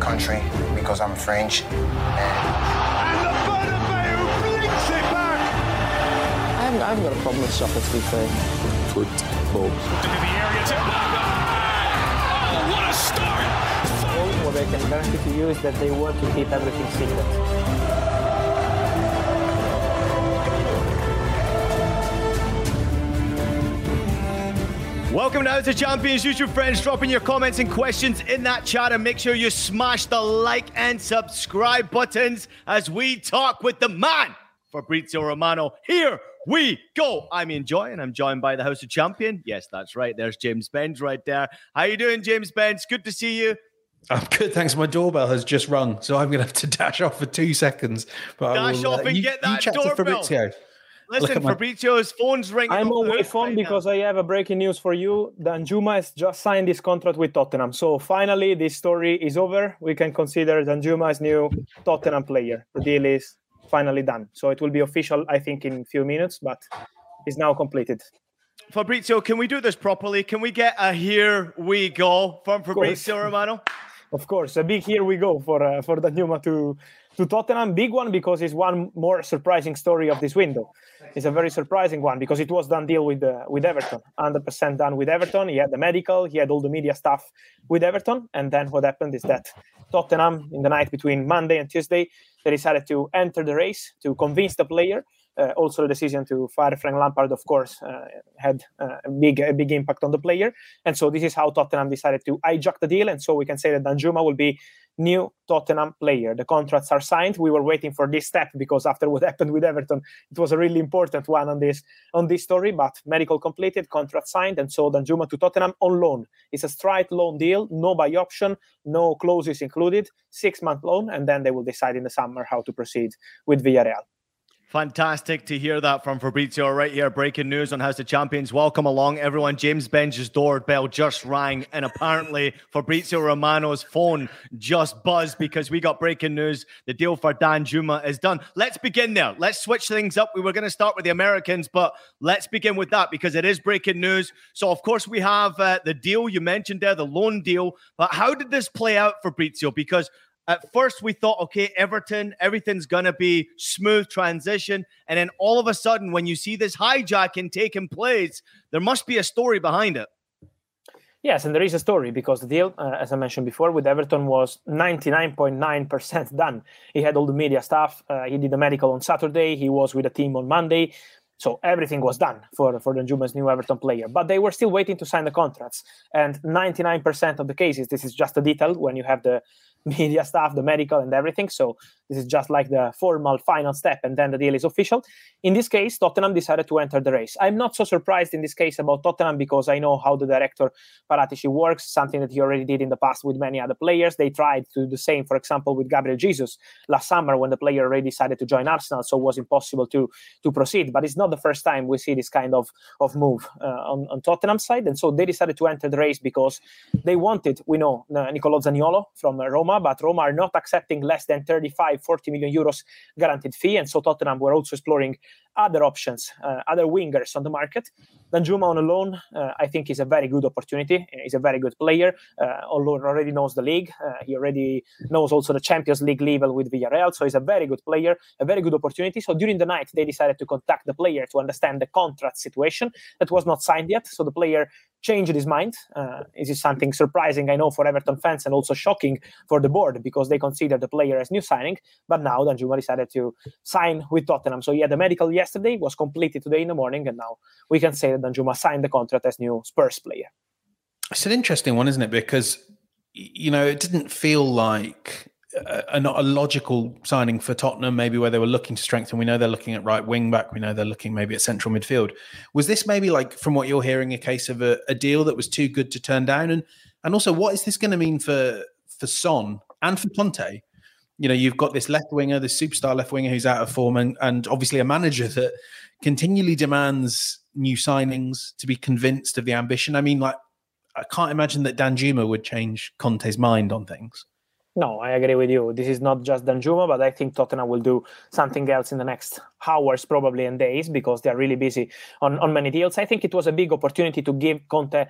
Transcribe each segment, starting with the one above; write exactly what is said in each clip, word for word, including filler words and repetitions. Country because I'm French. And the Bernabeu brings it back! I haven't, I haven't got a problem with soccer, to be fair. Football. Into the area to... Oh, what a start! What I can guarantee to you is that they want to keep everything secret. Welcome to House of Champions, YouTube friends. Drop in your comments and questions in that chat and make sure you smash the like and subscribe buttons as we talk with the man, Fabrizio Romano. Here we go. I'm Ian Joy and I'm joined by the House of Champions. Yes, that's right. There's James Benge right there. How you doing, James Benge? Good to see you. I'm good, thanks. My doorbell has just rung, so I'm going to have to dash off for two seconds. But dash will, off and uh, you, get that doorbell. Listen, Fabrizio's my... phone's ringing. I'm on my phone right because now. I have a breaking news for you. Danjuma has just signed his contract with Tottenham. So finally, this story is over. We can consider Danjuma as new Tottenham player. The deal is finally done. So it will be official, I think, in a few minutes, but it's now completed. Fabrizio, can we do this properly? Can we get a here we go from Fabrizio Romano? Of course, a big here we go for uh, for Danjuma to... To Tottenham, big one because it's one more surprising story of this window. It's a very surprising one because it was done deal with uh, with Everton, one hundred percent done with Everton. He had the medical, he had all the media stuff with Everton. And then what happened is that Tottenham, in the night between Monday and Tuesday, they decided to enter the race to convince the player. Uh, also, the decision to fire Frank Lampard, of course, uh, had uh, a big a big impact on the player. And so this is how Tottenham decided to hijack the deal. And so we can say that Danjuma will be new Tottenham player. The contracts are signed. We were waiting for this step because after what happened with Everton, it was a really important one on this on this story. But medical completed, contract signed. And so Danjuma to Tottenham on loan. It's a straight loan deal, no buy option, no clauses included, six-month loan. And then they will decide in the summer how to proceed with Villarreal. Fantastic to hear that from Fabrizio right here. Breaking news on House of Champions. Welcome along, everyone. James Benge's doorbell just rang, and apparently Fabrizio Romano's phone just buzzed because we got breaking news. The deal for Danjuma is done. Let's begin there. Let's switch things up. We were going to start with the Americans, but let's begin with that because it is breaking news. So, of course, we have uh, the deal you mentioned there, the loan deal. But how did this play out, Fabrizio? Because at first, we thought, okay, Everton, everything's going to be smooth transition. And then all of a sudden, when you see this hijacking taking place, there must be a story behind it. Yes, and there is a story because the deal, uh, as I mentioned before, with Everton was ninety-nine point nine percent done. He had all the media stuff. Uh, he did the medical on Saturday. He was with the team on Monday. So everything was done for, for Danjuma's new Everton player. But they were still waiting to sign the contracts. And ninety-nine percent of the cases, this is just a detail when you have the media stuff, the medical and everything. So this is just like the formal final step and then the deal is official. In this case, Tottenham decided to enter the race. I'm not so surprised in this case about Tottenham because I know how the director Paratici works, something that he already did in the past with many other players. They tried to do the same, for example, with Gabriel Jesus last summer when the player already decided to join Arsenal, so it was impossible to, to proceed. But it's not the first time we see this kind of, of move uh, on, on Tottenham's side. And so they decided to enter the race because they wanted, we know, uh, Niccolò Zaniolo from uh, Roma. Roma, but Roma are not accepting less than thirty-five, forty million euros guaranteed fee. And so Tottenham were also exploring other options, uh, other wingers on the market. Danjuma on a loan, uh, I think, is a very good opportunity. He's a very good player. Uh, although he already knows the league. Uh, he already knows also the Champions League level with Villarreal. So he's a very good player, a very good opportunity. So during the night, they decided to contact the player to understand the contract situation that was not signed yet. So the player changed his mind. Uh, this is something surprising, I know, for Everton fans, and also shocking for the board, because they consider the player as new signing. But now Danjuma decided to sign with Tottenham. So he had a medical yesterday, was completed today in the morning, and now we can say that Danjuma signed the contract as new Spurs player. It's an interesting one, isn't it? Because, you know, it didn't feel like a, a logical signing for Tottenham, maybe where they were looking to strengthen. We know they're looking at right wing back. We know they're looking maybe at central midfield. Was this maybe, like, from what you're hearing, a case of a, a deal that was too good to turn down? And and also, what is this going to mean for, for Son and for Conte? You know, you've got this left winger, this superstar left winger who's out of form, and, and obviously a manager that continually demands new signings to be convinced of the ambition. I mean, like, I can't imagine that Danjuma would change Conte's mind on things. No, I agree with you. This is not just Danjuma, but I think Tottenham will do something else in the next hours probably and days, because they are really busy on, on many deals. I think it was a big opportunity to give Conte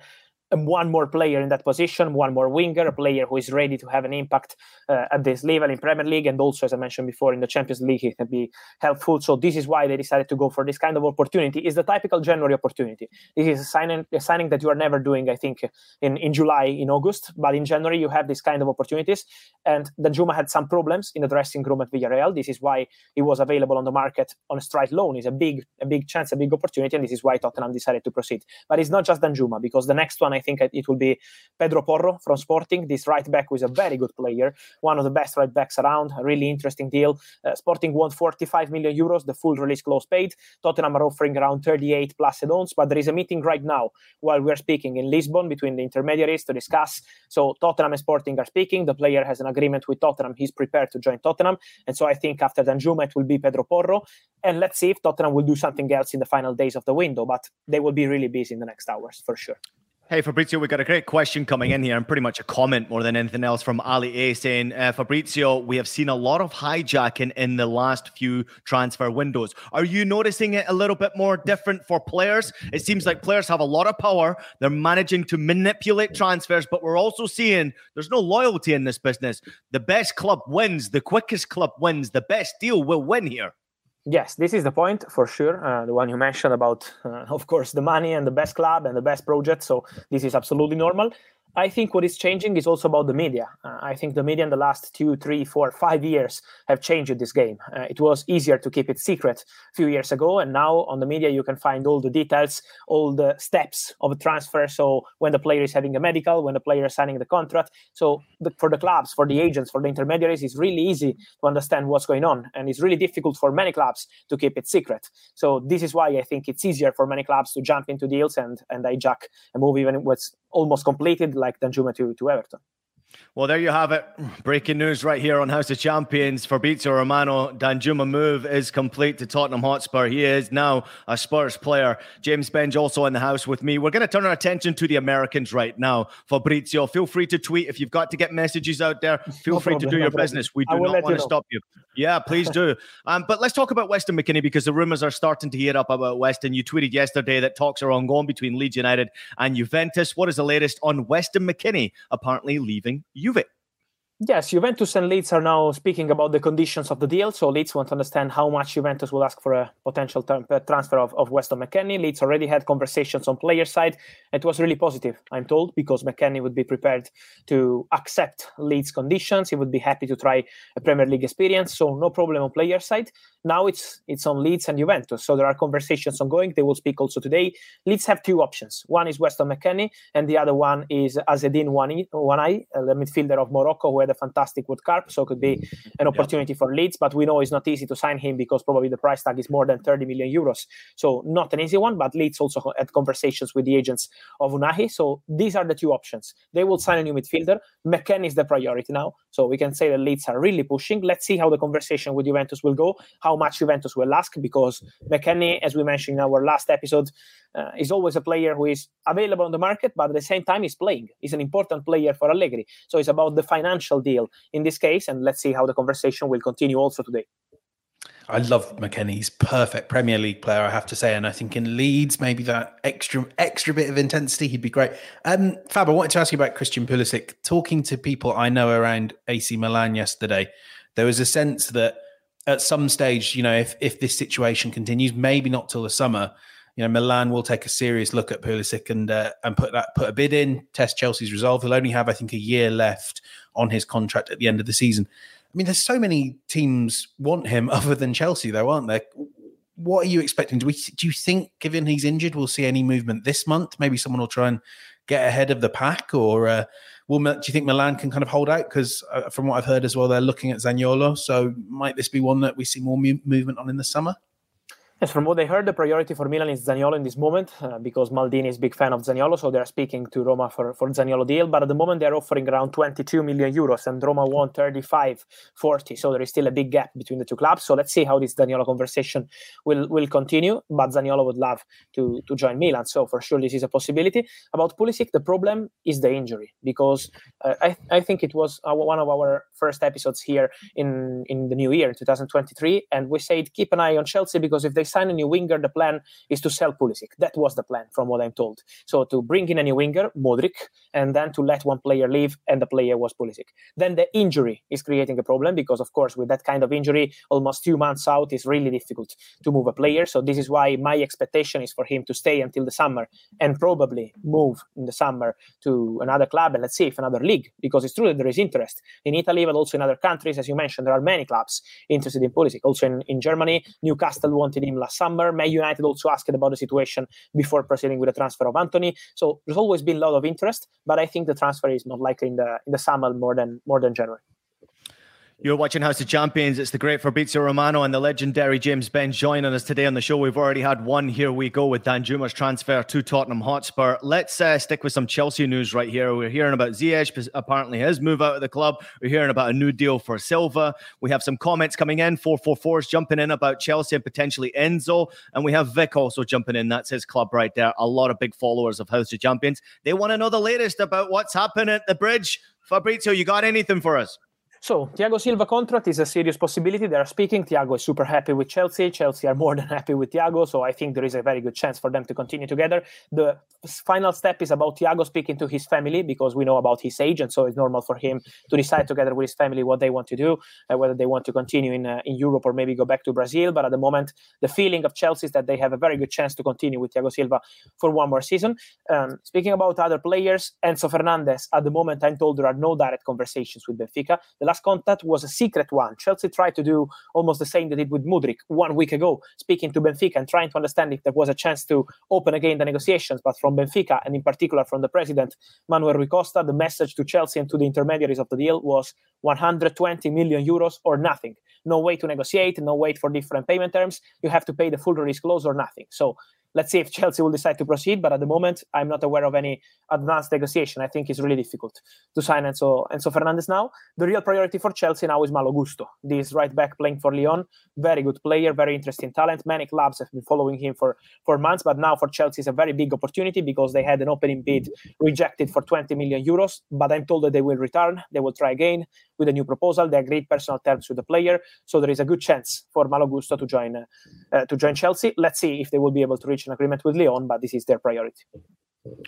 one more player in that position, one more winger, a player who is ready to have an impact uh, at this level in Premier League, and also, as I mentioned before, in the Champions League, it can be helpful. So this is why they decided to go for this kind of opportunity. It's the typical January opportunity. This is a signing, a signing that you are never doing, I think, in, in July, in August. But in January, you have this kind of opportunities. And Danjuma had some problems in the dressing room at Villarreal. This is why he was available on the market on a straight loan. It's a big, a big chance, a big opportunity. And this is why Tottenham decided to proceed. But it's not just Danjuma, because the next one, I think it will be Pedro Porro from Sporting, this right back who is a very good player, one of the best right backs around, a really interesting deal. Uh, Sporting won forty-five million euros, the full release clause paid. Tottenham are offering around thirty-eight plus add-ons, but there is a meeting right now while we're speaking in Lisbon between the intermediaries to discuss. So Tottenham and Sporting are speaking. The player has an agreement with Tottenham. He's prepared to join Tottenham. And so I think after Danjuma, it will be Pedro Porro. And let's see if Tottenham will do something else in the final days of the window, but they will be really busy in the next hours for sure. Hey, Fabrizio, we got a great question coming in here, and pretty much a comment more than anything else from Ali A, saying, uh, Fabrizio, we have seen a lot of hijacking in the last few transfer windows. Are you noticing it a little bit more different for players? It seems like players have a lot of power. They're managing to manipulate transfers, but we're also seeing there's no loyalty in this business. The best club wins. The quickest club wins. The best deal will win here. Yes, this is the point for sure. Uh, the one you mentioned about, uh, of course, the money and the best club and the best project. So this is absolutely normal. I think what is changing is also about the media. Uh, I think the media in the last two, three, four, five years have changed this game. Uh, it was easier to keep it secret a few years ago. And now on the media, you can find all the details, all the steps of a transfer. So when the player is having a medical, when the player is signing the contract. So the, for the clubs, for the agents, for the intermediaries, it's really easy to understand what's going on. And it's really difficult for many clubs to keep it secret. So this is why I think it's easier for many clubs to jump into deals and, and hijack a move, even what's almost completed, like Danjuma to, to Everton. Well, there you have it. Breaking news right here on House of Champions. Fabrizio Romano, Danjuma move is complete to Tottenham Hotspur. He is now a Spurs player. James Benge also in the house with me. We're going to turn our attention to the Americans right now. Fabrizio, feel free to tweet. If you've got to get messages out there, feel no free problem, to do no your problem. business. We do not want to stop you. Yeah, please do. um, but let's talk about Weston McKennie, because the rumours are starting to heat up about Weston. You tweeted yesterday that talks are ongoing between Leeds United and Juventus. What is the latest on Weston McKennie apparently leaving Juve? Yes, Juventus and Leeds are now speaking about the conditions of the deal. So Leeds want to understand how much Juventus will ask for a potential transfer of, of Weston McKennie. Leeds already had conversations on player side. It was really positive, I'm told, because McKennie would be prepared to accept Leeds' conditions. He would be happy to try a Premier League experience. So no problem on player side. Now it's it's on Leeds and Juventus. So there are conversations ongoing. They will speak also today. Leeds have two options. One is Weston McKennie, and the other one is Azzedine Ounahi, the midfielder of Morocco, who had a fantastic World Cup. So it could be an opportunity for Leeds. But we know it's not easy to sign him, because probably the price tag is more than thirty million euros. So not an easy one. But Leeds also had conversations with the agents of Ounahi. So these are the two options. They will sign a new midfielder. McKennie is the priority now. So we can say that Leeds are really pushing. Let's see how the conversation with Juventus will go. How how much Juventus will ask, because McKennie, as we mentioned in our last episode, uh, is always a player who is available on the market, but at the same time he's playing. He's an important player for Allegri. So it's about the financial deal in this case, and let's see how the conversation will continue also today. I love McKennie's perfect Premier League player, I have to say. And I think in Leeds, maybe that extra extra bit of intensity, he'd be great. Um, Fab, I wanted to ask you about Christian Pulisic. Talking to people I know around A C Milan yesterday, there was a sense that at some stage, you know, if, if this situation continues, maybe not till the summer, you know, Milan will take a serious look at Pulisic and uh, and put that put a bid in, test Chelsea's resolve. He'll only have, I think, a year left on his contract at the end of the season. I mean, there's so many teams want him other than Chelsea, though, aren't there? What are you expecting? Do we do you think, given he's injured, we'll see any movement this month? Maybe someone will try and get ahead of the pack, or uh, will do you think Milan can kind of hold out? Because uh, from what I've heard as well, they're looking at Zaniolo. So might this be one that we see more mu- movement on in the summer? Yes, from what I heard, the priority for Milan is Zaniolo in this moment, uh, because Maldini is a big fan of Zaniolo, so they're speaking to Roma for, for Zaniolo deal. But at the moment, they're offering around twenty-two million euros, and Roma won thirty-five forty. So there is still a big gap between the two clubs. So let's see how this Zaniolo conversation will, will continue. But Zaniolo would love to, to join Milan, so for sure this is a possibility. About Pulisic, the problem is the injury, because uh, I, I think it was our, one of our first episodes here in, in the new year, twenty twenty-three, and we said keep an eye on Chelsea, because if they sign a new winger, the plan is to sell Pulisic. That was the plan, from what I'm told. So to bring in a new winger, Modric, and then to let one player leave, and the player was Pulisic. Then the injury is creating a problem, because of course with that kind of injury, almost two months out is really difficult to move a player. So this is why my expectation is for him to stay until the summer and probably move in the summer to another club, and let's see if another league, because it's true that there is interest in Italy, but also in other countries. As you mentioned, there are many clubs interested in Pulisic. Also in, in Germany, Newcastle wanted him last summer. Man United also asked about the situation before proceeding with the transfer of Antony. So there's always been a lot of interest, but I think the transfer is not likely in the in the summer more than more than January. You're watching House of Champions. It's the great Fabrizio Romano and the legendary James Benge joining us today on the show. We've already had one Here We Go with Danjuma's transfer to Tottenham Hotspur. Let's uh, stick with some Chelsea news right here. We're hearing about Ziyech, apparently his move out of the club. We're hearing about a new deal for Silva. We have some comments coming in, four four fours jumping in about Chelsea and potentially Enzo. And we have Vic also jumping in. That's his club right there. A lot of big followers of House of Champions. They want to know the latest about what's happening at the bridge. Fabrizio, you got anything for us? So, Thiago Silva contract is a serious possibility. They are speaking. Thiago is super happy with Chelsea. Chelsea are more than happy with Thiago. So I think there is a very good chance for them to continue together. The final step is about Thiago speaking to his family, because we know about his age. And so it's normal for him to decide together with his family what they want to do, uh, whether they want to continue in uh, in Europe or maybe go back to Brazil. But at the moment, the feeling of Chelsea is that they have a very good chance to continue with Thiago Silva for one more season. Um, speaking about other players, Enzo Fernández, at the moment, I'm told there are no direct conversations with Benfica. The last contact was a secret one. Chelsea tried to do almost the same that it with Mudryk one week ago, speaking to Benfica and trying to understand if there was a chance to open again the negotiations. But from Benfica, and in particular from the president, Manuel Rui Costa, the message to Chelsea and to the intermediaries of the deal was one hundred twenty million euros or nothing. No way to negotiate, no wait for different payment terms. You have to pay the full release clause or nothing. So let's see if Chelsea will decide to proceed, but at the moment, I'm not aware of any advanced negotiation. I think it's really difficult to sign Enzo, Enzo Fernández now. The real priority for Chelsea now is Malo Gusto. This right back playing for Lyon, very good player, very interesting talent. Many clubs have been following him for, for months, but now for Chelsea, it's a very big opportunity, because they had an opening bid rejected for twenty million euros, but I'm told that they will return. They will try again with a new proposal. They agreed personal terms with the player, so there is a good chance for Malo Gusto to join, uh, uh, to join Chelsea. Let's see if they will be able to reach an agreement with Lyon, but this is their priority.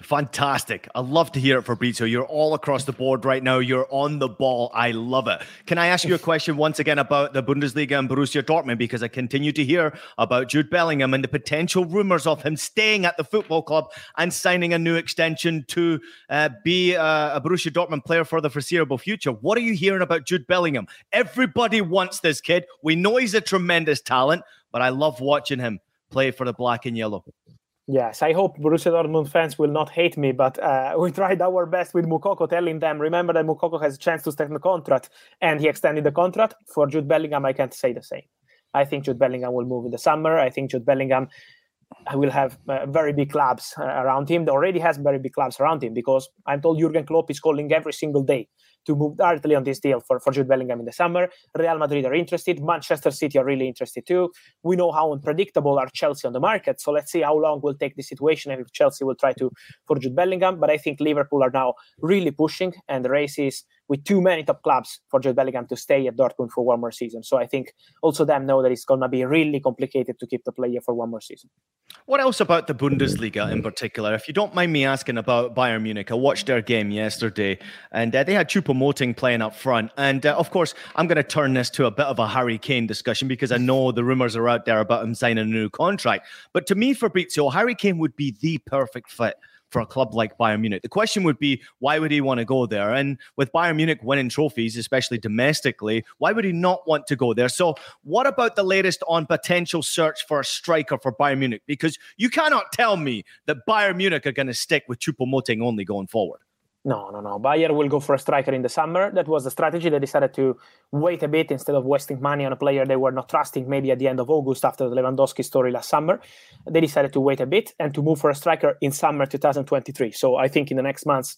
Fantastic. I love to hear it, Fabrizio. You're all across the board right now. You're on the ball. I love it. Can I ask you a question once again about the Bundesliga and Borussia Dortmund? Because I continue to hear about Jude Bellingham and the potential rumours of him staying at the football club and signing a new extension to uh, be uh, a Borussia Dortmund player for the foreseeable future. What are you hearing about Jude Bellingham? Everybody wants this kid. We know he's a tremendous talent, but I love watching him play for the black and yellow. Yes, I hope Borussia Dortmund fans will not hate me, but uh, we tried our best with Moukoko, telling them, remember that Moukoko has a chance to extend the contract, and he extended the contract. For Jude Bellingham, I can't say the same. I think Jude Bellingham will move in the summer. I think Jude Bellingham will have uh, very big clubs uh, around him. He already has very big clubs around him, because I'm told Jurgen Klopp is calling every single day to move directly on this deal for, for Jude Bellingham in the summer. Real Madrid are interested. Manchester City are really interested too. We know how unpredictable are Chelsea on the market, so let's see how long we'll take the situation and if Chelsea will try to for Jude Bellingham. But I think Liverpool are now really pushing, and the race is with too many top clubs for Jude Bellingham to stay at Dortmund for one more season. So I think also them know that it's going to be really complicated to keep the player for one more season. What else about the Bundesliga in particular? If you don't mind me asking about Bayern Munich, I watched their game yesterday and uh, they had Choupo-Moting playing up front. And uh, of course, I'm going to turn this to a bit of a Harry Kane discussion because I know the rumours are out there about him signing a new contract. But to me, Fabrizio, Harry Kane would be the perfect fit for a club like Bayern Munich. The question would be, why would he want to go there? And with Bayern Munich winning trophies, especially domestically, why would he not want to go there? So what about the latest on potential search for a striker for Bayern Munich? Because you cannot tell me that Bayern Munich are going to stick with Choupo-Moting only going forward. No, no, no. Bayern will go for a striker in the summer. That was the strategy. They decided to wait a bit instead of wasting money on a player they were not trusting maybe at the end of August after the Lewandowski story last summer. They decided to wait a bit and to move for a striker in summer twenty twenty-three. So I think in the next months,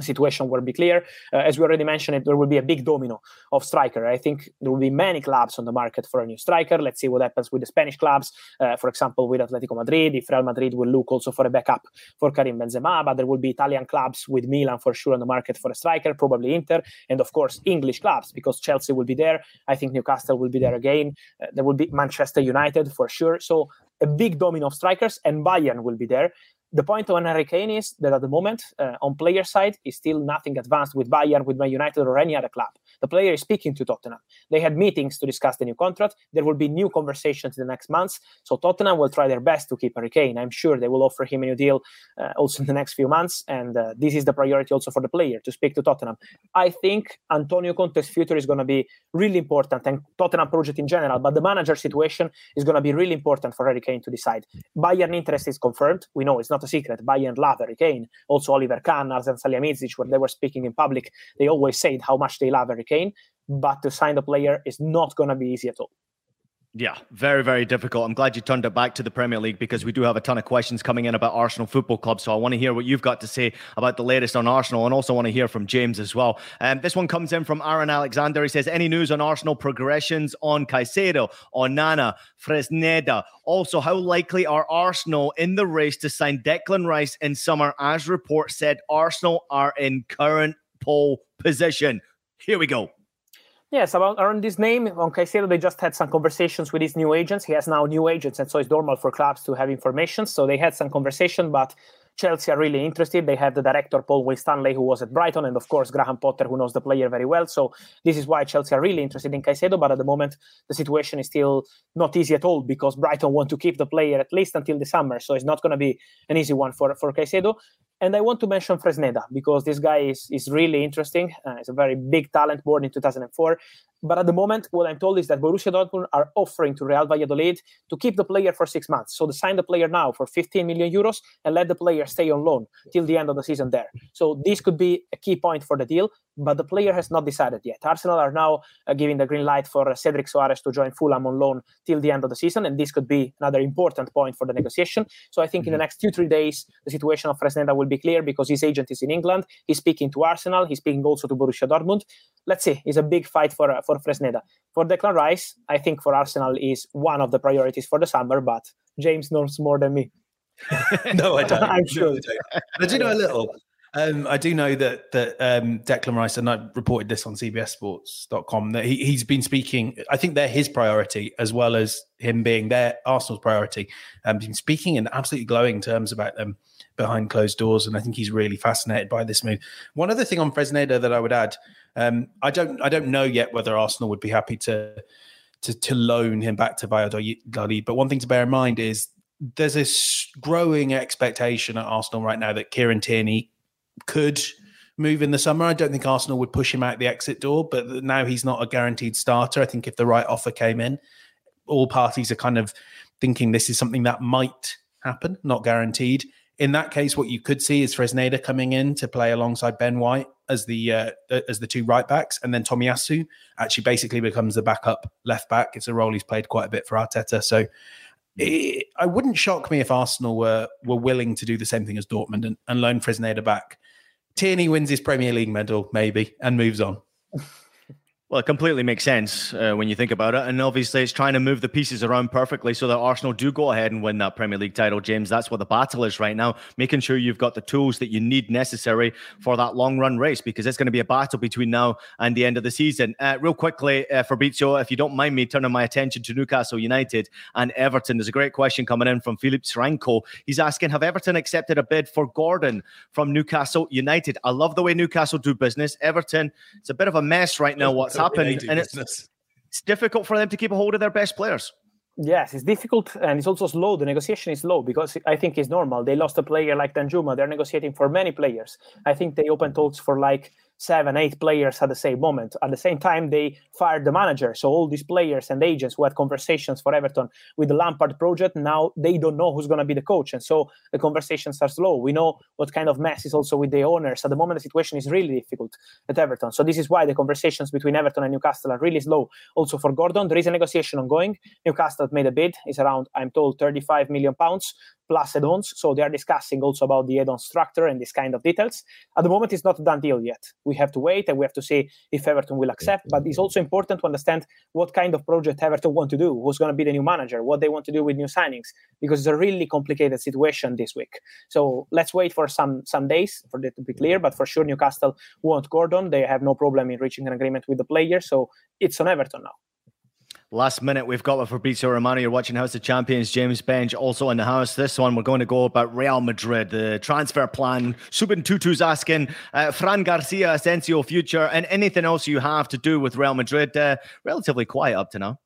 situation will be clear. Uh, as we already mentioned, it, there will be a big domino of striker. I think there will be many clubs on the market for a new striker. Let's see what happens with the Spanish clubs, uh, for example, with Atletico Madrid, if Real Madrid will look also for a backup for Karim Benzema, but there will be Italian clubs with Milan for sure on the market for a striker, probably Inter, and of course English clubs, because Chelsea will be there. I think Newcastle will be there again. Uh, there will be Manchester United for sure. So a big domino of strikers, and Bayern will be there. The point on Harry Kane is that at the moment, uh, on player side, is still nothing advanced with Bayern, with Man United or any other club. The player is speaking to Tottenham. They had meetings to discuss the new contract. There will be new conversations in the next months. So Tottenham will try their best to keep Harry Kane. I'm sure they will offer him a new deal uh, also in the next few months. And uh, this is the priority also for the player, to speak to Tottenham. I think Antonio Conte's future is going to be really important, and Tottenham project in general. But the manager situation is going to be really important for Harry Kane to decide. Bayern interest is confirmed. We know it's not a secret. Bayern love Harry Kane. Also Oliver Kahn, Arsene Salihamidzic, when they were speaking in public, they always said how much they love Harry Kane, but to sign the player is not going to be easy at all. Yeah, very, very difficult. I'm glad you turned it back to the Premier League because we do have a ton of questions coming in about Arsenal Football Club. So I want to hear what you've got to say about the latest on Arsenal, and also want to hear from James as well. Um, this one comes in from Aaron Alexander. He says, any news on Arsenal progressions on Caicedo, Onana, Fresneda? Also, how likely are Arsenal in the race to sign Declan Rice in summer? As report said, Arsenal are in current pole position. Here we go. Yes, about around this name, on Caicedo, they just had some conversations with his new agents. He has now new agents, and so it's normal for clubs to have information. So they had some conversation, but Chelsea are really interested. They have the director, Paul Winstanley, who was at Brighton, and of course, Graham Potter, who knows the player very well. So this is why Chelsea are really interested in Caicedo. But at the moment, the situation is still not easy at all, because Brighton want to keep the player at least until the summer. So it's not going to be an easy one for, for Caicedo. And I want to mention Fresneda, because this guy is, is really interesting. Uh, he's a very big talent, born in two thousand four. But at the moment, what I'm told is that Borussia Dortmund are offering to Real Valladolid to keep the player for six months. So they sign the player now for fifteen million euros and let the player stay on loan till the end of the season there. So this could be a key point for the deal, but the player has not decided yet. Arsenal are now uh, giving the green light for uh, Cedric Soares to join Fulham on loan till the end of the season, and this could be another important point for the negotiation. So I think mm-hmm. in the next two, three days, the situation of Fresneda will be clear, because his agent is in England. He's speaking to Arsenal. He's speaking also to Borussia Dortmund. Let's see. It's a big fight for uh, for Fresneda. For Declan Rice, I think for Arsenal is one of the priorities for the summer, but James knows more than me. No, I don't. I'm sure. No, I don't. But do you know a little? Um, I do know that that um, Declan Rice, and I reported this on C B S sports dot com, that he, he's been speaking. I think they're his priority as well as him being their Arsenal's priority. Um, been speaking in absolutely glowing terms about them behind closed doors, and I think he's really fascinated by this move. One other thing on Fresneda that I would add, um, I don't I don't know yet whether Arsenal would be happy to to, to loan him back to Valladolid, but one thing to bear in mind is there's this growing expectation at Arsenal right now that Kieran Tierney could move in the summer. I don't think Arsenal would push him out the exit door, but now he's not a guaranteed starter. I think if the right offer came in, all parties are kind of thinking this is something that might happen, not guaranteed. In that case, what you could see is Fresneda coming in to play alongside Ben White as the uh, as the two right backs, and then Tomiyasu actually basically becomes the backup left back. It's a role he's played quite a bit for Arteta, so it, I wouldn't shock me if Arsenal were were willing to do the same thing as Dortmund and, and loan Fresneda back. Tierney wins his Premier League medal, maybe, and moves on. Well, it completely makes sense uh, when you think about it. And obviously, it's trying to move the pieces around perfectly so that Arsenal do go ahead and win that Premier League title, James. That's what the battle is right now, making sure you've got the tools that you need necessary for that long-run race, because it's going to be a battle between now and the end of the season. Uh, real quickly, uh, Fabrizio, if you don't mind me turning my attention to Newcastle United and Everton, there's a great question coming in from Philip Sranko. He's asking, have Everton accepted a bid for Gordon from Newcastle United? I love the way Newcastle do business. Everton, it's a bit of a mess right now, what's happened, and it's, it's difficult for them to keep a hold of their best players. Yes, it's difficult, and it's also slow. The negotiation is low because I think it's normal. They lost a player like Danjuma. They're negotiating for many players. I think they opened talks for like seven, eight players at the same moment. At the same time, they fired the manager. So all these players and agents who had conversations for Everton with the Lampard project, now they don't know who's going to be the coach. And so the conversations are slow. We know what kind of mess is also with the owners. At the moment, the situation is really difficult at Everton. So this is why the conversations between Everton and Newcastle are really slow. Also for Gordon, there is a negotiation ongoing. Newcastle made a bid. It's around, I'm told, thirty-five million pounds plus add-ons. So they are discussing also about the add-on structure and this kind of details. At the moment, it's not a done deal yet. We have to wait and we have to see if Everton will accept. But it's also important to understand what kind of project Everton want to do, who's going to be the new manager, what they want to do with new signings, because it's a really complicated situation this week. So let's wait for some some days for that to be clear. But for sure, Newcastle want Gordon. They have no problem in reaching an agreement with the player. So it's on Everton now. Last minute, we've got with Fabrizio Romano. You're watching House of Champions. James Benge also in the house. This one, we're going to go about Real Madrid, the transfer plan. Subin Tutu's asking, uh, Fran Garcia, Asensio future, and anything else you have to do with Real Madrid. Uh, relatively quiet up to now.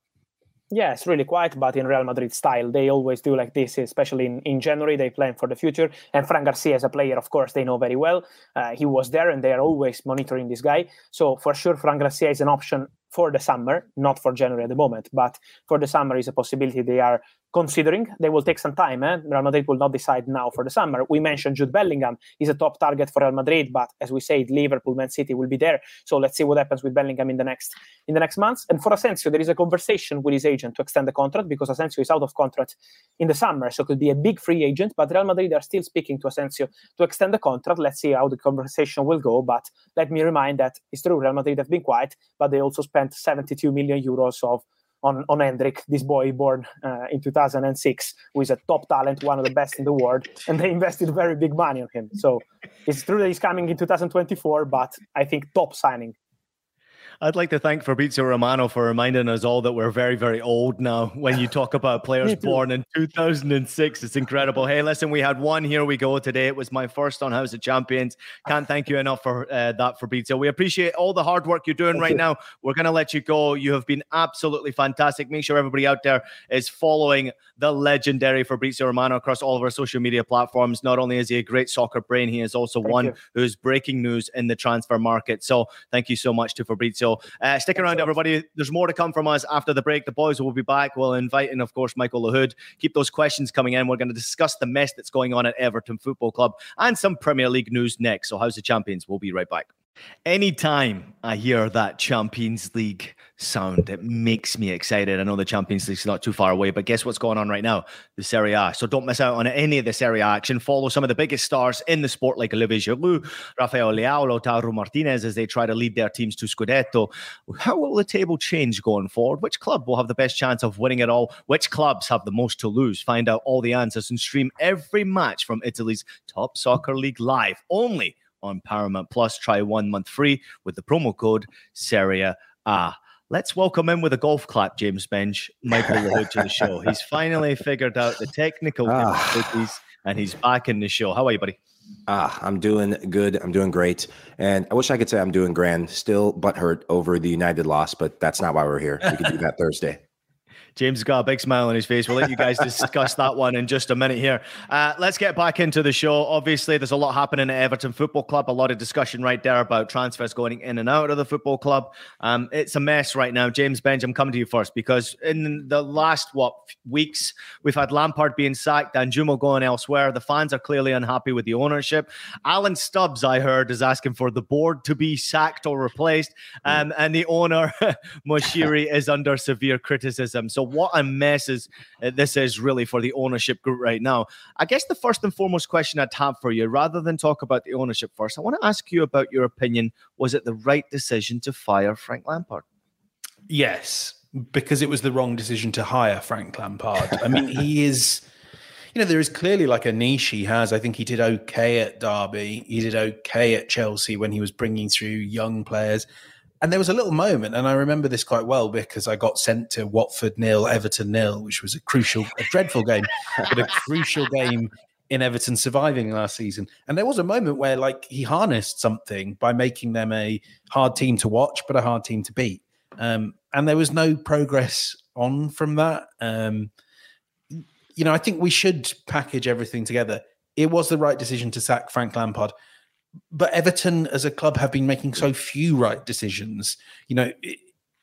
Yeah, it's really quiet, but in Real Madrid style. They always do like this, especially in, in January. They plan for the future. And Fran Garcia is a player, of course, they know very well. Uh, he was there and they are always monitoring this guy. So for sure, Fran Garcia is an option for the summer, not for January at the moment, but for the summer is a possibility they are considering. They will take some time. Eh? Real Madrid will not decide now for the summer. We mentioned Jude Bellingham is a top target for Real Madrid, but as we said, Liverpool, Man City will be there. So let's see what happens with Bellingham in the next in the next months. And for Asensio, there is a conversation with his agent to extend the contract because Asensio is out of contract in the summer, so could be a big free agent. But Real Madrid are still speaking to Asensio to extend the contract. Let's see how the conversation will go. But let me remind that it's true, Real Madrid have been quiet, but they also spent seventy-two million euros of on, on Hendrik, this boy born uh, in two thousand six, who is a top talent, one of the best in the world, and they invested very big money on him. So it's true that he's coming in two thousand twenty-four, but I think top signing. I'd like to thank Fabrizio Romano for reminding us all that we're very, very old now. When you talk about players born in two thousand six, it's incredible. Hey, listen, we had one Here We Go today. It was my first on House of Champions. Can't thank you enough for uh, that, Fabrizio. We appreciate all the hard work you're doing thank right you. now. We're going to let you go. You have been absolutely fantastic. Make sure everybody out there is following the legendary Fabrizio Romano across all of our social media platforms. Not only is he a great soccer brain, he is also thank one you. who's breaking news in the transfer market. So thank you so much to Fabrizio. So uh, stick around, everybody. There's more to come from us after the break. The boys will be back. We'll invite in, of course, Michael Le Hood. Keep those questions coming in. We're going to discuss the mess that's going on at Everton Football Club and some Premier League news next. So House of Champions, we'll be right back. Anytime I hear that Champions League sound, it makes me excited. I know the Champions League's not too far away, but guess what's going on right now? The Serie A. So don't miss out on any of the Serie A action. Follow some of the biggest stars in the sport like Olivier Giroud, Rafael Leao, Lautaro Martinez as they try to lead their teams to Scudetto. How will the table change going forward? Which club will have the best chance of winning it all? Which clubs have the most to lose? Find out all the answers and stream every match from Italy's top soccer league live only on Paramount Plus. Try one month free with the promo code Serie A. Let's welcome in with a golf clap, James Benge, Michael Le Hood to the show. He's finally figured out the technical difficulties and he's back in the show. How are you, buddy? Ah, I'm doing good. I'm doing great. And I wish I could say I'm doing grand. Still butthurt over the United loss, but that's not why we're here. We can do that Thursday. James got a big smile on his face. We'll let you guys discuss that one in just a minute here. Uh, let's get back into the show. Obviously, there's a lot happening at Everton Football Club. A lot of discussion right there about transfers going in and out of the football club. Um, it's a mess right now. James Benge, I'm coming to you first because in the last, what, weeks, we've had Lampard being sacked, Danjuma going elsewhere. The fans are clearly unhappy with the ownership. Alan Stubbs, I heard, is asking for the board to be sacked or replaced. Um, and the owner, Moshiri, is under severe criticism. So what a mess is uh, this is really for the ownership group right now. I guess the first and foremost question I'd have for you, rather than talk about the ownership first, I want to ask you about your opinion. Was it the right decision to fire Frank Lampard? Yes, because it was the wrong decision to hire Frank Lampard. I mean, he is... You know, there is clearly like a niche he has. I think he did okay at Derby. He did okay at Chelsea when he was bringing through young players. And there was a little moment, and I remember this quite well because I got sent to Watford nil, Everton nil, which was a crucial, a dreadful game, but a crucial game in Everton surviving last season. And there was a moment where like he harnessed something by making them a hard team to watch, but a hard team to beat. Um, and there was no progress on from that. Um You know, I think we should package everything together. It was the right decision to sack Frank Lampard, but Everton as a club have been making so few right decisions. You know, it,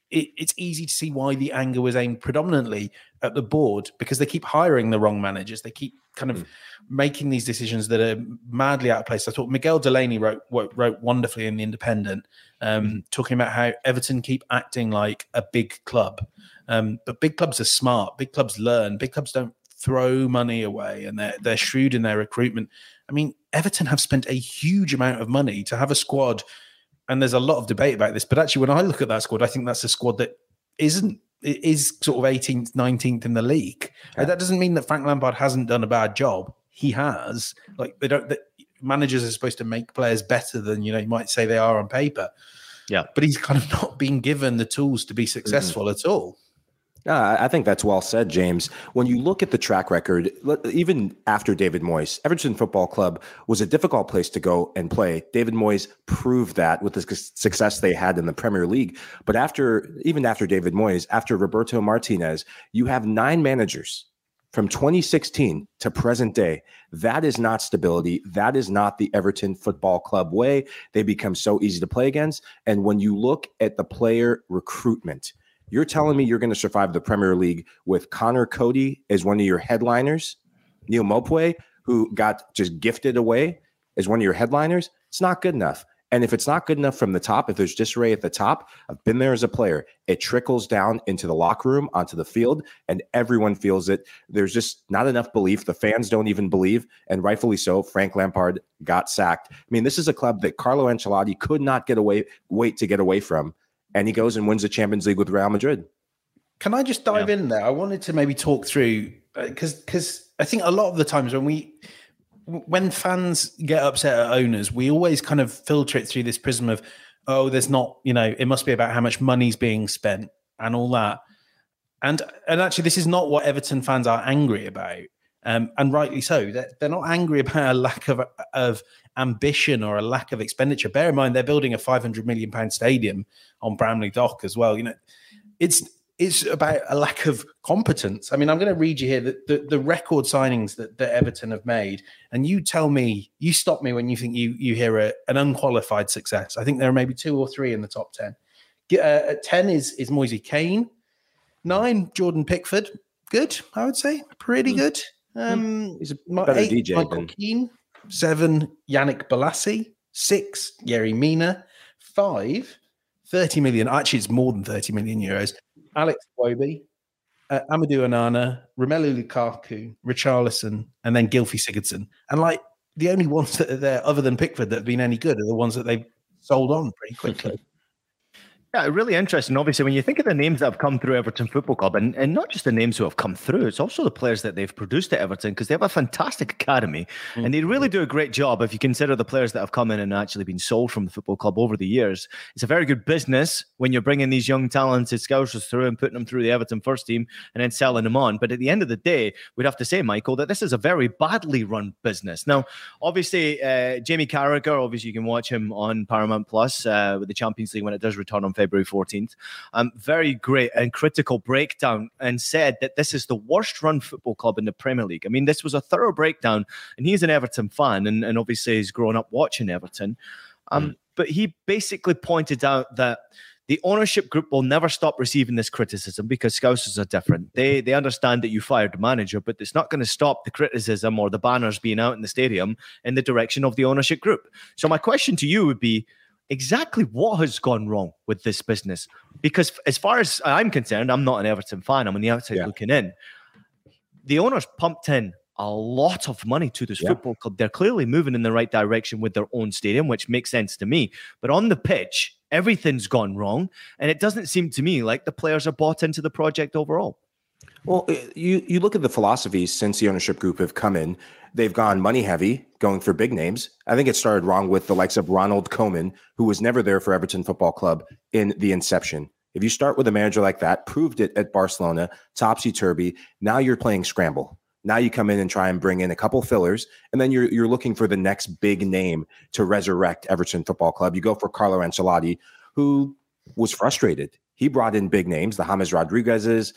it, it's easy to see why the anger was aimed predominantly at the board, because they keep hiring the wrong managers. They keep kind of mm. making these decisions that are madly out of place. I thought Miguel Delaney wrote wrote wonderfully in The Independent, um, mm. talking about how Everton keep acting like a big club. Um, but big clubs are smart. Big clubs learn. Big clubs don't throw money away, and they're, they're shrewd in their recruitment. I mean, Everton have spent a huge amount of money to have a squad, and there's a lot of debate about this, but actually when I look at that squad, I think that's a squad that isn't, it is sort of eighteenth, nineteenth in the league. Yeah. That doesn't mean that Frank Lampard hasn't done a bad job. He has. Like, they don't, the managers are supposed to make players better than, you know, you might say they are on paper. Yeah. But he's kind of not been given the tools to be successful mm-hmm. at all. Uh, I think that's well said, James. When you look at the track record, even after David Moyes, Everton Football Club was a difficult place to go and play. David Moyes proved that with the success they had in the Premier League. But after, even after David Moyes, after Roberto Martinez, you have nine managers from twenty sixteen to present day. That is not stability. That is not the Everton Football Club way. They become so easy to play against. And when you look at the player recruitment, you're telling me you're going to survive the Premier League with Connor Cody as one of your headliners, Neal Maupay, who got just gifted away as one of your headliners. It's not good enough. And if it's not good enough from the top, if there's disarray at the top, I've been there as a player. It trickles down into the locker room, onto the field, and everyone feels it. There's just not enough belief. The fans don't even believe, and rightfully so. Frank Lampard got sacked. I mean, this is a club that Carlo Ancelotti could not get away, wait to get away from. And he goes and wins the Champions League with Real Madrid. Can I just dive yeah. in there? I wanted to maybe talk through, because because I think a lot of the times when we, when fans get upset at owners, we always kind of filter it through this prism of, oh, there's not, you know, it must be about how much money's being spent and all that. And and actually, this is not what Everton fans are angry about. Um, and rightly so. They're, they're not angry about a lack of of ambition or a lack of expenditure. Bear in mind, they're building a five hundred million pound stadium on Bramley Dock as well. You know, it's it's about a lack of competence. I mean, I'm going to read you here the, the, the record signings that, that Everton have made, and you tell me, you stop me when you think you you hear a, an unqualified success. I think there are maybe two or three in the top ten. Uh, at ten is, is Moise Kean. Nine, Jordan Pickford. Good, I would say. Pretty good. Um, He's a better eight, D J Michael then. Keane. Seven, Yannick Bolasie. Six, Yerry Mina. Five, thirty million. Actually, it's more than thirty million euros. Alex Iwobi, uh, Amadou Onana, Romelu Lukaku, Richarlison, and then Gylfi Sigurdsson. And like the only ones that are there other than Pickford that have been any good are the ones that they've sold on pretty quickly. Yeah, really interesting. Obviously, when you think of the names that have come through Everton Football Club, and, and not just the names who have come through, it's also the players that they've produced at Everton, because they have a fantastic academy mm. and they really do a great job if you consider the players that have come in and actually been sold from the football club over the years. It's a very good business when you're bringing these young talented scousers through and putting them through the Everton first team and then selling them on. But at the end of the day, we'd have to say, Michael, that this is a very badly run business. Now, obviously, uh, Jamie Carragher, obviously you can watch him on Paramount Plus uh, with the Champions League when it does return on Facebook. February fourteenth, um, very great and critical breakdown, and said that this is the worst run football club in the Premier League. I mean, this was a thorough breakdown, and he's an Everton fan, and, and obviously he's grown up watching Everton. Um, mm. But he basically pointed out that the ownership group will never stop receiving this criticism because Scousers are different. They they understand that you fired the manager, but it's not going to stop the criticism or the banners being out in the stadium in the direction of the ownership group. So my question to you would be, exactly what has gone wrong with this business. Because as far as I'm concerned, I'm not an Everton fan. I'm on the outside yeah. looking in. The owners pumped in a lot of money to this yeah. football club. They're clearly moving in the right direction with their own stadium, which makes sense to me. But on the pitch, everything's gone wrong. And it doesn't seem to me like the players are bought into the project overall. Well, you, you look at the philosophies since the ownership group have come in. They've gone money heavy, going for big names. I think it started wrong with the likes of Ronald Koeman, who was never there for Everton Football Club in the inception. If you start with a manager like that, proved it at Barcelona, topsy-turvy, now you're playing scramble. Now you come in and try and bring in a couple fillers, and then you're you're looking for the next big name to resurrect Everton Football Club. You go for Carlo Ancelotti, who was frustrated. He brought in big names, the James Rodriguez's,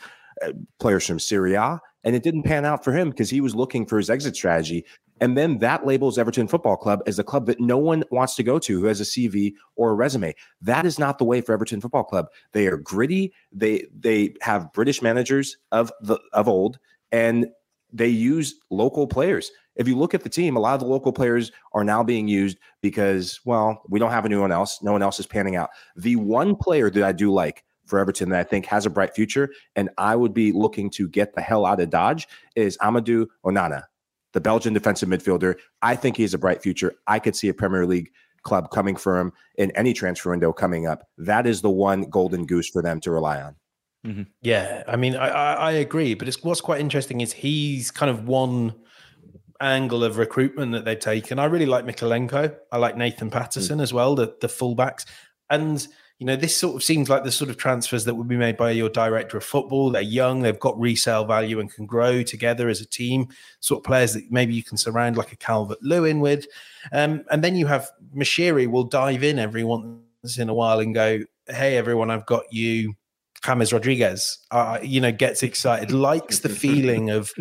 players from Serie A, and it didn't pan out for him because he was looking for his exit strategy. And then that labels Everton Football Club as a club that no one wants to go to who has a C V or a resume. That is not the way for Everton Football Club. They are gritty. They they have British managers of the of old, and they use local players. If you look at the team, a lot of the local players are now being used because, well, we don't have anyone else. No one else is panning out. The one player that I do like for Everton that I think has a bright future, and I would be looking to get the hell out of Dodge, is Amadou Onana, the Belgian defensive midfielder. I think he has a bright future. I could see a Premier League club coming for him in any transfer window coming up. That is the one golden goose for them to rely on. Mm-hmm. Yeah, I mean, I, I, I agree. But it's, what's quite interesting is he's kind of one angle of recruitment that they've taken. I really like Mikalenko. I like Nathan Patterson mm-hmm. as well, the, the fullbacks. And you know, this sort of seems like the sort of transfers that would be made by your director of football. They're young, they've got resale value and can grow together as a team, sort of players that maybe you can surround like a Calvert-Lewin with. Um, and then you have Mashiri will dive in every once in a while and go, hey, everyone, I've got you. James Rodriguez, uh, you know, gets excited, likes the feeling of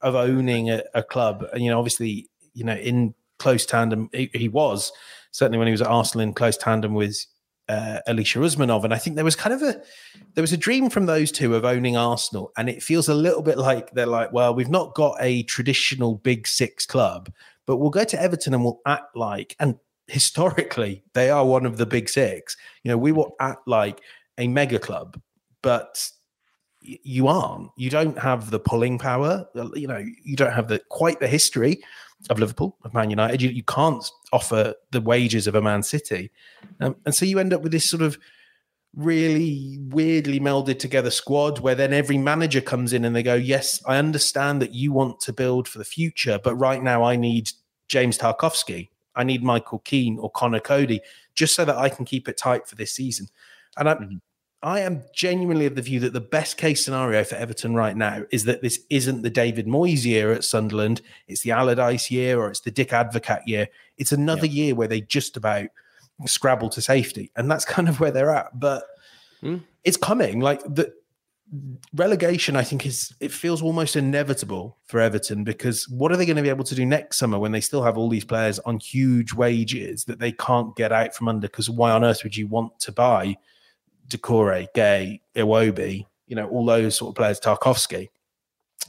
of owning a, a club. And, you know, obviously, you know, in close tandem, he, he was, certainly when he was at Arsenal, in close tandem with Uh, Alisha Usmanov, and I think there was kind of a there was a dream from those two of owning Arsenal, and it feels a little bit like they're like, well, we've not got a traditional big six club, but we'll go to Everton and we'll act like, and historically they are one of the big six, you know, we will act like a mega club, but y- you aren't, you don't have the pulling power, you know, you don't have the quite the history of Liverpool, of Man United. You, you can't offer the wages of a Man City. Um, and so you end up with this sort of really weirdly melded together squad where then every manager comes in and they go, yes, I understand that you want to build for the future, but right now I need James Tarkowski. I need Michael Keane or Connor Cody just so that I can keep it tight for this season. And I, mm-hmm. I am genuinely of the view that the best case scenario for Everton right now is that this isn't the David Moyes year at Sunderland. It's the Allardyce year or it's the Dick Advocat year. It's another yeah. year where they just about scrabble to safety. And that's kind of where they're at. But mm. it's coming. Like the relegation, I think, is it feels almost inevitable for Everton, because what are they going to be able to do next summer when they still have all these players on huge wages that they can't get out from under? Because why on earth would you want to buy Decore, Gay, Iwobi, you know, all those sort of players, Tarkowski?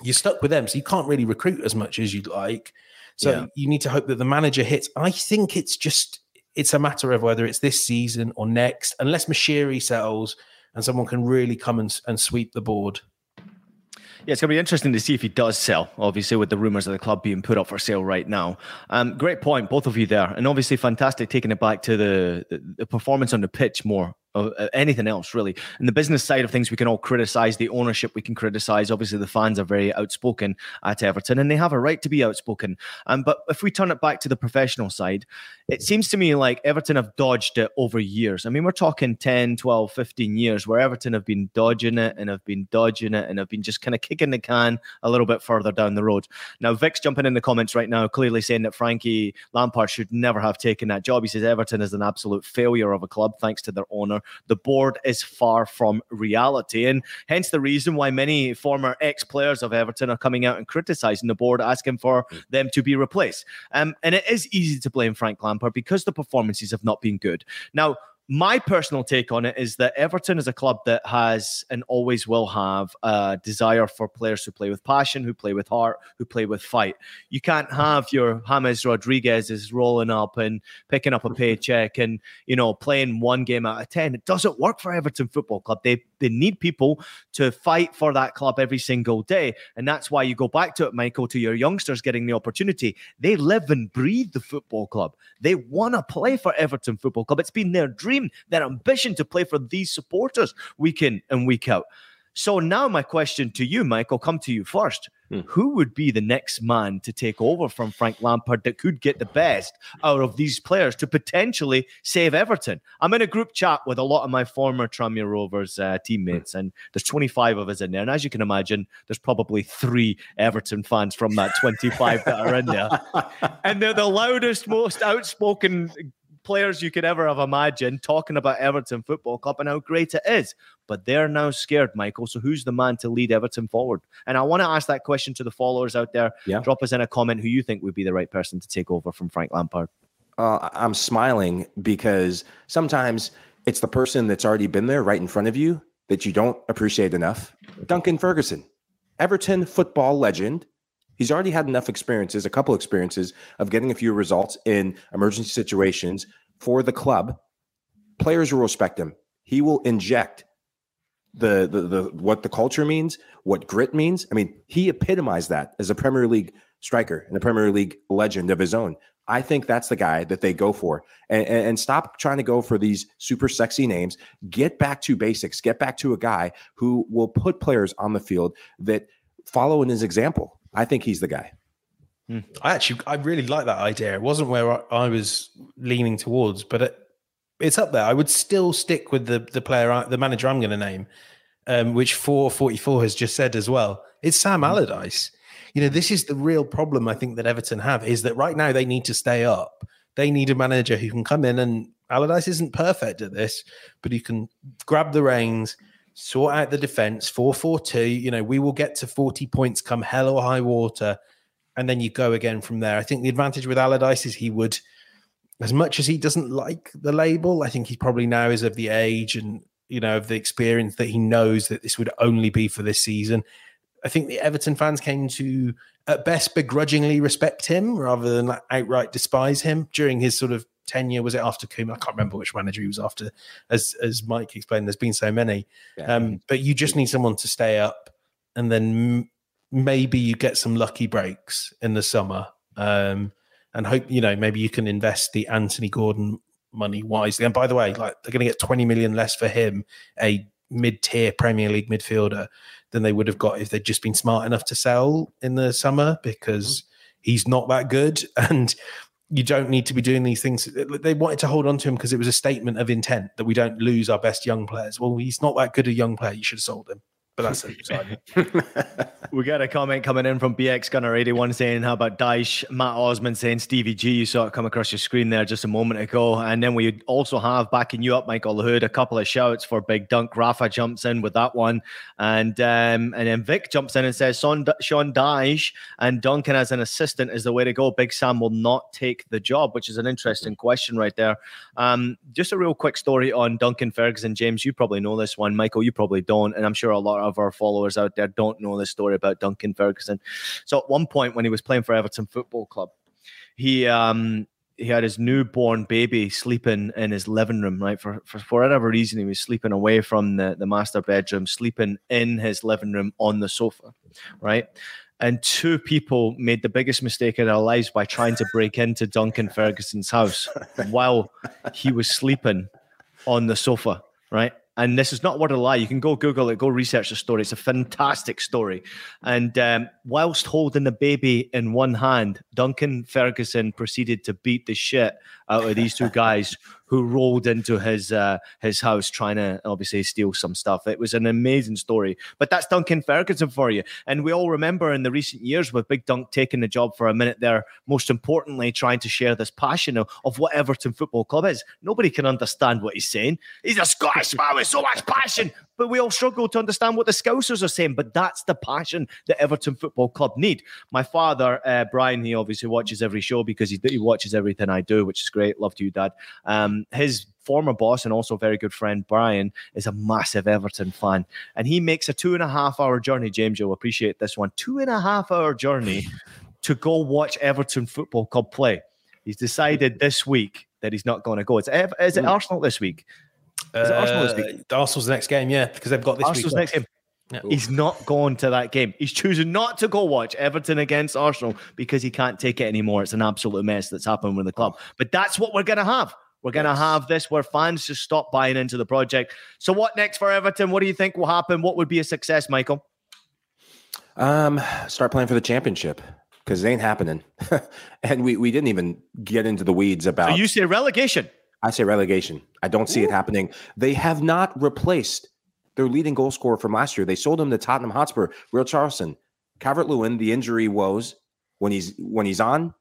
You're stuck with them, so you can't really recruit as much as you'd like. So yeah. you need to hope that the manager hits. I think it's just, it's a matter of whether it's this season or next, unless Mashiri settles and someone can really come and, and sweep the board. Yeah, it's going to be interesting to see if he does sell, obviously, with the rumours of the club being put up for sale right now. Um, great point, both of you there. And obviously fantastic taking it back to the, the, the performance on the pitch more. Uh, anything else, really. And the business side of things, we can all criticize the ownership. We can criticize, obviously, the fans are very outspoken at Everton, and they have a right to be outspoken. Um, but if we turn it back to the professional side, it seems to me like Everton have dodged it over years. I mean, we're talking ten, twelve, fifteen years where Everton have been dodging it and have been dodging it and have been just kind of kicking the can a little bit further down the road. Now, Vic's jumping in the comments right now, clearly saying that Frankie Lampard should never have taken that job. He says Everton is an absolute failure of a club thanks to their owner. The board is far from reality, and hence the reason why many former ex-players of Everton are coming out and criticising the board, asking for them to be replaced. Um, and it is easy to blame Frank Lampard because the performances have not been good. Now, My personal take on it is that Everton is a club that has and always will have a desire for players who play with passion, who play with heart, who play with fight. You can't have your James Rodriguez is rolling up and picking up a paycheck and, you know, playing one game out of ten. It doesn't work for Everton Football Club. They they need people to fight for that club every single day. And that's why you go back to it, Michael, to your youngsters getting the opportunity. They live and breathe the football club. They want to play for Everton Football Club. It's been their dream, their ambition to play for these supporters week in and week out. So now my question to you, Mike, I'll come to you first. Mm. Who would be the next man to take over from Frank Lampard that could get the best out of these players to potentially save Everton? I'm in a group chat with a lot of my former Tranmere Rovers uh, teammates, and there's twenty-five of us in there. And as you can imagine, there's probably three Everton fans from that twenty-five that are in there. And they're the loudest, most outspoken players you could ever have imagined talking about Everton Football Club and how great it is. But they're now scared, Michael. So who's the man to lead Everton forward? And I want to ask that question to the followers out there. Yeah. Drop us in a comment who you think would be the right person to take over from Frank Lampard. Uh, I'm smiling because sometimes it's the person that's already been there right in front of you that you don't appreciate enough. Duncan Ferguson, Everton football legend. He's already had enough experiences, a couple experiences of getting a few results in emergency situations for the club. Players will respect him. He will inject the, the, the what the culture means, what grit means. I mean, he epitomized that as a Premier League striker and a Premier League legend of his own. I think that's the guy that they go for. And, and, and stop trying to go for these super sexy names. Get back to basics. Get back to a guy who will put players on the field that follow in his example. I think he's the guy. Mm. I actually, I really like that idea. It wasn't where I, I was leaning towards, but it, it's up there. I would still stick with the the player, I, the manager I'm going to name, um, which four forty-four has just said as well. It's Sam Allardyce. You know, this is the real problem I think that Everton have, is that right now they need to stay up. They need a manager who can come in, and Allardyce isn't perfect at this, but he can grab the reins, sort out the defense, four four two, you know, we will get to forty points come hell or high water, and then you go again from there. I think the advantage with Allardyce is he would, as much as he doesn't like the label, I think he probably now is of the age and, you know, of the experience that he knows that this would only be for this season. I think the Everton fans came to, at best, begrudgingly respect him rather than outright despise him during his sort of tenure. Was it after Koeman? I can't remember which manager he was after. As as Mike explained, there's been so many. Yeah. Um, but you just need someone to stay up, and then m- maybe you get some lucky breaks in the summer, um, and hope, you know, maybe you can invest the Anthony Gordon money wisely. And by the way, like, they're going to get twenty million less for him, a mid-tier Premier League midfielder, than they would have got if they'd just been smart enough to sell in the summer, because he's not that good. And you don't need to be doing these things. They wanted to hold on to him because it was a statement of intent that we don't lose our best young players. Well, he's not that good a young player. You should have sold him. But that's it. We got a comment coming in from B X Gunner eighty-one saying, how about Dyche? Matt Osman saying, Stevie G, you saw it come across your screen there just a moment ago. And then we also have, backing you up, Michael Hood, a couple of shouts for Big Dunk. Rafa jumps in with that one. And um, and then Vic jumps in and says, Sean Dyche and Duncan as an assistant is the way to go. Big Sam will not take the job, which is an interesting question right there. Um, just a real quick story on Duncan Ferguson. James, you probably know this one. Michael, you probably don't. And I'm sure a lot of our followers out there don't know this story about Duncan Ferguson. So at one point when he was playing for Everton Football Club, he um he had his newborn baby sleeping in his living room, right? For for, for whatever reason, he was sleeping away from the, the master bedroom, sleeping in his living room on the sofa, right? And two people made the biggest mistake of their lives by trying to break into Duncan Ferguson's house while he was sleeping on the sofa, right? And this is not a word of a lie. You can go Google it, go research the story. It's a fantastic story. And um, whilst holding the baby in one hand, Duncan Ferguson proceeded to beat the shit out of these two guys who rolled into his uh, his house trying to obviously steal some stuff. It was an amazing story. But that's Duncan Ferguson for you. And we all remember in the recent years with Big Dunk taking the job for a minute there, most importantly, trying to share this passion of, of what Everton Football Club is. Nobody can understand what he's saying. He's a Scottish man with so much passion. But we all struggle to understand what the Scousers are saying. But that's the passion that Everton Football Club need. My father, uh, Brian, he obviously watches every show because he, he watches everything I do, which is great. Love to you, Dad. Um, his former boss and also very good friend Brian is a massive Everton fan, and he makes a two and a half hour journey. James, you'll appreciate this one. Two and a half hour journey to go watch Everton Football Club play. He's decided this week that he's not going to go. Is it, is it Arsenal this week? Is it Arsenal this week? Uh, Arsenal's the next game, yeah, because they've got this Arsenal's week next game. Yeah. He's not going to that game. He's choosing not to go watch Everton against Arsenal because he can't take it anymore. It's an absolute mess that's happened with the club. But that's what we're going to have. We're going to yes. have this where fans just stop buying into the project. So what next for Everton? What do you think will happen? What would be a success, Michael? Um, start playing for the championship. Because it ain't happening. And we, we didn't even get into the weeds about... So you say relegation? I say relegation. I don't see Ooh. it happening. They have not replaced their leading goal scorer from last year. They sold him to Tottenham Hotspur, Real Charleston. Calvert-Lewin, the injury woes, when he's when he's on,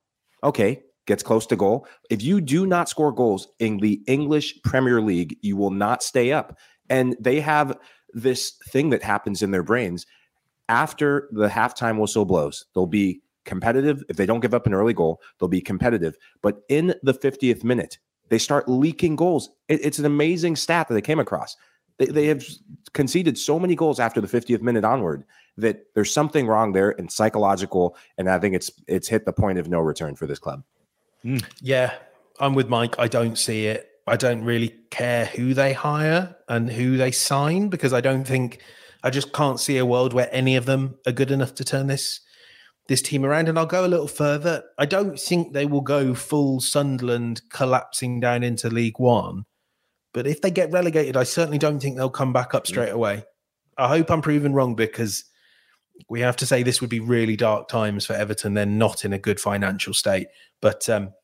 okay, gets close to goal. If you do not score goals in the English Premier League, you will not stay up. And they have this thing that happens in their brains. After the halftime whistle blows, they'll be... competitive. If they don't give up an early goal, they'll be competitive. But in the fiftieth minute, they start leaking goals. It, it's an amazing stat that I came across. They, they have conceded so many goals after the fiftieth minute onward that there's something wrong there and psychological. And I think it's it's hit the point of no return for this club. Mm. Yeah, I'm with Mike. I don't see it. I don't really care who they hire and who they sign because I don't think I just can't see a world where any of them are good enough to turn this. this team around, and I'll go a little further. I don't think they will go full Sunderland collapsing down into League One, but if they get relegated, I certainly don't think they'll come back up straight away. I hope I'm proven wrong because we have to say this would be really dark times for Everton. They're not in a good financial state, but um,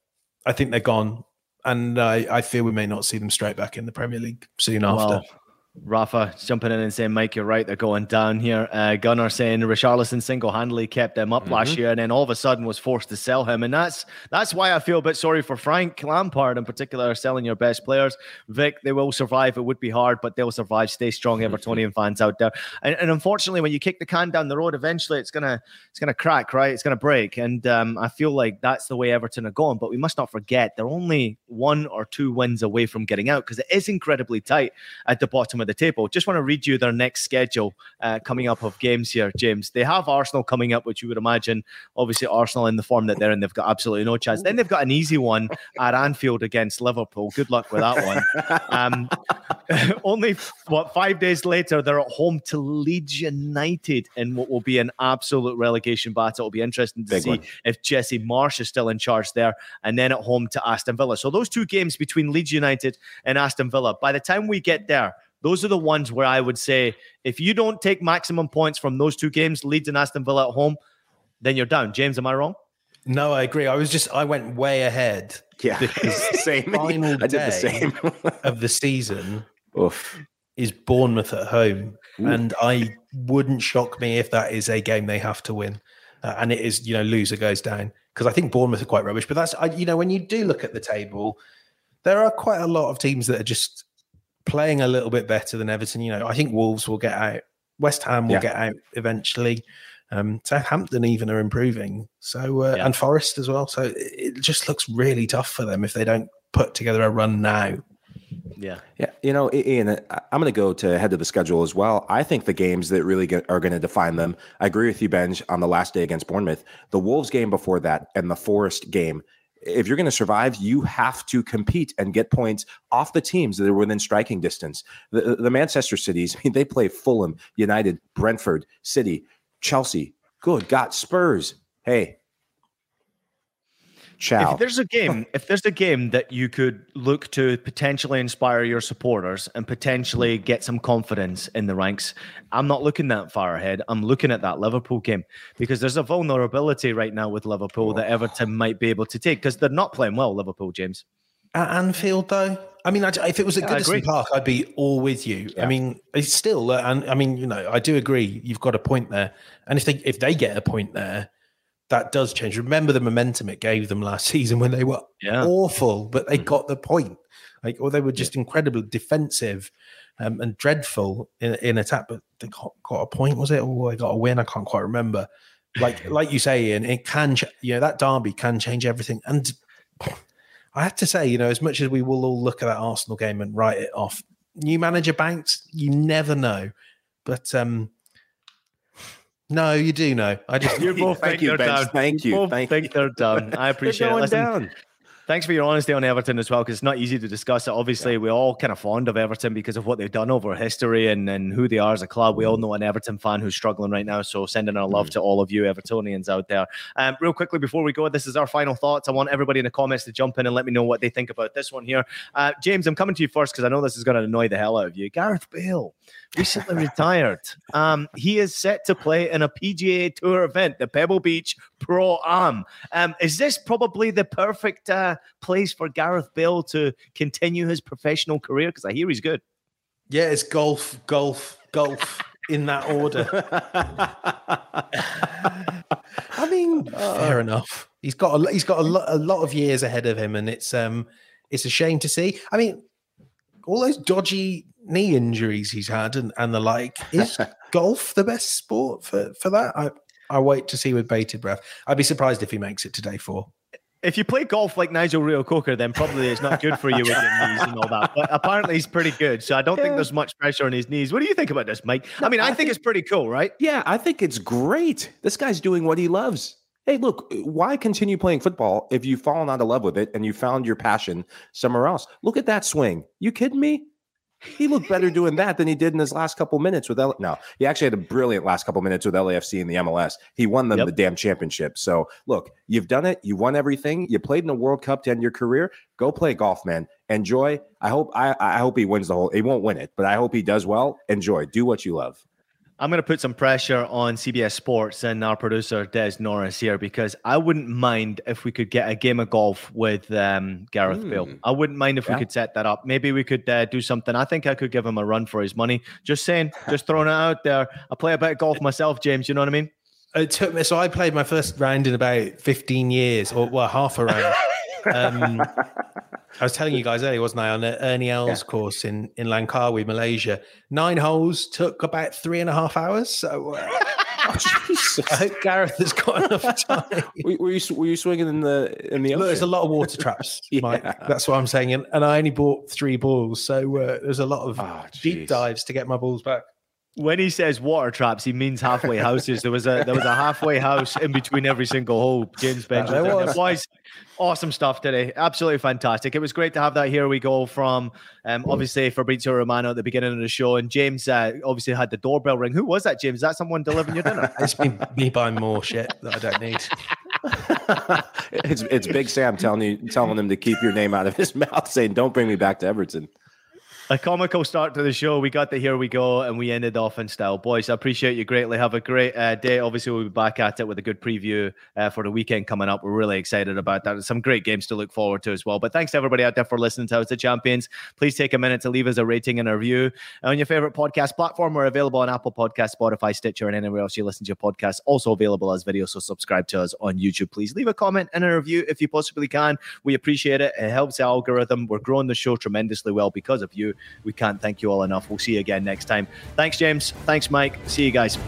I think they're gone, and I, I fear we may not see them straight back in the Premier League soon after. Wow. Rafa jumping in and saying, Mike, you're right. They're going down here. Uh, Gunnar saying Richarlison single-handedly kept them up mm-hmm. last year and then all of a sudden was forced to sell him. And that's that's why I feel a bit sorry for Frank Lampard in particular, selling your best players. Vic, they will survive. It would be hard, but they'll survive. Stay strong, Evertonian fans out there. And, and unfortunately, when you kick the can down the road, eventually it's going to it's gonna crack, right? It's going to break. And um, I feel like that's the way Everton are going. But we must not forget they're only one or two wins away from getting out because it is incredibly tight at the bottom of the table. Just want to read you their next schedule uh, coming up of games here, James. They have Arsenal coming up, which you would imagine, obviously Arsenal in the form that they're in, they've got absolutely no chance. Then they've got an easy one at Anfield against Liverpool. Good luck with that one. Um, only, what, five days later, they're at home to Leeds United in what will be an absolute relegation battle. It'll be interesting to Big see one. if Jesse Marsh is still in charge there, and then at home to Aston Villa. So those two games between Leeds United and Aston Villa, by the time we get there, those are the ones where I would say, if you don't take maximum points from those two games, Leeds and Aston Villa at home, then you're down. James, am I wrong? No, I agree. I was just, I went way ahead. Yeah, same. Final I did the same. of the season Oof. is Bournemouth at home. Ooh. And I wouldn't shock me if that is a game they have to win. Uh, and it is, you know, loser goes down. Because I think Bournemouth are quite rubbish. But that's, I, you know, when you do look at the table, there are quite a lot of teams that are just playing a little bit better than Everton. You know, I think Wolves will get out. West Ham will yeah. get out eventually. Um, Southampton even are improving. So uh, yeah. And Forest as well. So it just looks really tough for them if they don't put together a run now. Yeah. Yeah. You know, Ian, I'm going to go to head of the schedule as well. I think the games that really get, are going to define them. I agree with you, Benj, on the last day against Bournemouth. The Wolves game before that and the Forest game. If you're going to survive, you have to compete and get points off the teams that are within striking distance. The, the Manchester Cities, I mean, they play Fulham, United, Brentford, City, Chelsea. Good God, Spurs. Hey, ciao. If there's a game, if there's a game that you could look to potentially inspire your supporters and potentially get some confidence in the ranks, I'm not looking that far ahead. I'm looking at that Liverpool game because there's a vulnerability right now with Liverpool that Everton might be able to take because they're not playing well, Liverpool, James. At Anfield, though, I mean, if it was at yeah, Goodison Park, I'd be all with you. Yeah. I mean, it's still, and I mean, you know, I do agree. You've got a point there, and if they if they get a point there, that does change. Remember the momentum it gave them last season when they were yeah. awful, but they got the point. Like, or they were just incredibly defensive um, and dreadful in, in attack, but they got, got a point, was it? Or they got a win? I can't quite remember. Like like you say, Ian, it can, you know, that derby can change everything. And I have to say, you know, as much as we will all look at that Arsenal game and write it off, new manager banked, you never know. But um, no, you do know. I just you both thank, you, Ben. thank you, both thank you. Think they're done. I appreciate it. Listen, down. Thanks for your honesty on Everton as well, because it's not easy to discuss it. Obviously, yeah. We're all kind of fond of Everton because of what they've done over history and, and who they are as a club. We all know an Everton fan who's struggling right now, so sending our love mm. to all of you Evertonians out there. Um, real quickly, before we go, this is our final thoughts. I want everybody in the comments to jump in and let me know what they think about this one here. Uh, James, I'm coming to you first because I know this is going to annoy the hell out of you. Gareth Bale, recently retired. Um, he is set to play in a P G A Tour event, the Pebble Beach Pro-Am. Um, is this probably the perfect... Uh, place for Gareth Bale to continue his professional career? Because I hear he's good. Yeah, it's golf, golf, golf in that order. I mean, uh, fair enough. He's got a, he's got a lot a lot of years ahead of him, and it's um it's a shame to see. I mean, all those dodgy knee injuries he's had and, and the like. Is golf the best sport for for that? I I wait to see with bated breath. I'd be surprised if he makes it to day four. If you play golf like Nigel Rio-Coker, then probably it's not good for you with your knees and all that. But apparently he's pretty good, so I don't yeah. think there's much pressure on his knees. What do you think about this, Mike? No, I mean, I, I think, think it's pretty cool, right? Yeah, I think it's great. This guy's doing what he loves. Hey, look, why continue playing football if you've fallen out of love with it and you found your passion somewhere else? Look at that swing. You kidding me? He looked better doing that than he did in his last couple minutes with L. No, he actually had a brilliant last couple minutes with L A F C and the M L S. He won them yep. the damn championship. So look, you've done it. You won everything. You played in the World Cup to end your career. Go play golf, man. Enjoy. I hope. I, I hope he wins the whole. He won't win it, but I hope he does well. Enjoy. Do what you love. I'm going to put some pressure on C B S Sports and our producer, Des Norris, here, because I wouldn't mind if we could get a game of golf with um, Gareth mm. Bale. I wouldn't mind if yeah. we could set that up. Maybe we could uh, do something. I think I could give him a run for his money. Just saying, just throwing it out there. I play a bit of golf myself, James. You know what I mean? It took me, so I played my first round in about fifteen years, or well, half a round. um, I was telling you guys earlier, wasn't I, on Ernie L's yeah. course in, in Langkawi, Malaysia. Nine holes took about three and a half hours. So uh, oh, Jesus. I hope Gareth has got enough time. Were, were, you, were you swinging in the in the ocean? Look, there's a lot of water traps, yeah. Mike. That's what I'm saying. And, and I only bought three balls. So uh, there's a lot of oh, deep dives to get my balls back. When he says water traps, he means halfway houses. There was a there was a halfway house in between every single hole. James Benge, it was awesome stuff today. Absolutely fantastic. It was great to have that. Here we go from um, obviously Fabrizio Romano at the beginning of the show, and James uh, obviously had the doorbell ring. Who was that, James? Is that someone delivering your dinner? It's been me buying more shit that I don't need. it's it's Big Sam telling you telling him to keep your name out of his mouth, saying don't bring me back to Everton. A comical start to the show. We got the here we go, and we ended off in style. Boys, I appreciate you greatly. Have a great uh, day. Obviously, we'll be back at it with a good preview uh, for the weekend coming up. We're really excited about that. There's some great games to look forward to as well. But thanks to everybody out there for listening to House of Champions. Please take a minute to leave us a rating and a review on your favorite podcast platform. We're available on Apple Podcasts, Spotify, Stitcher, and anywhere else you listen to your podcasts. Also available as video, so subscribe to us on YouTube. Please leave a comment and a review if you possibly can. We appreciate it. It helps the algorithm. We're growing the show tremendously well because of you. We can't thank you all enough. We'll see you again next time. Thanks, James. Thanks, Mike. See you guys.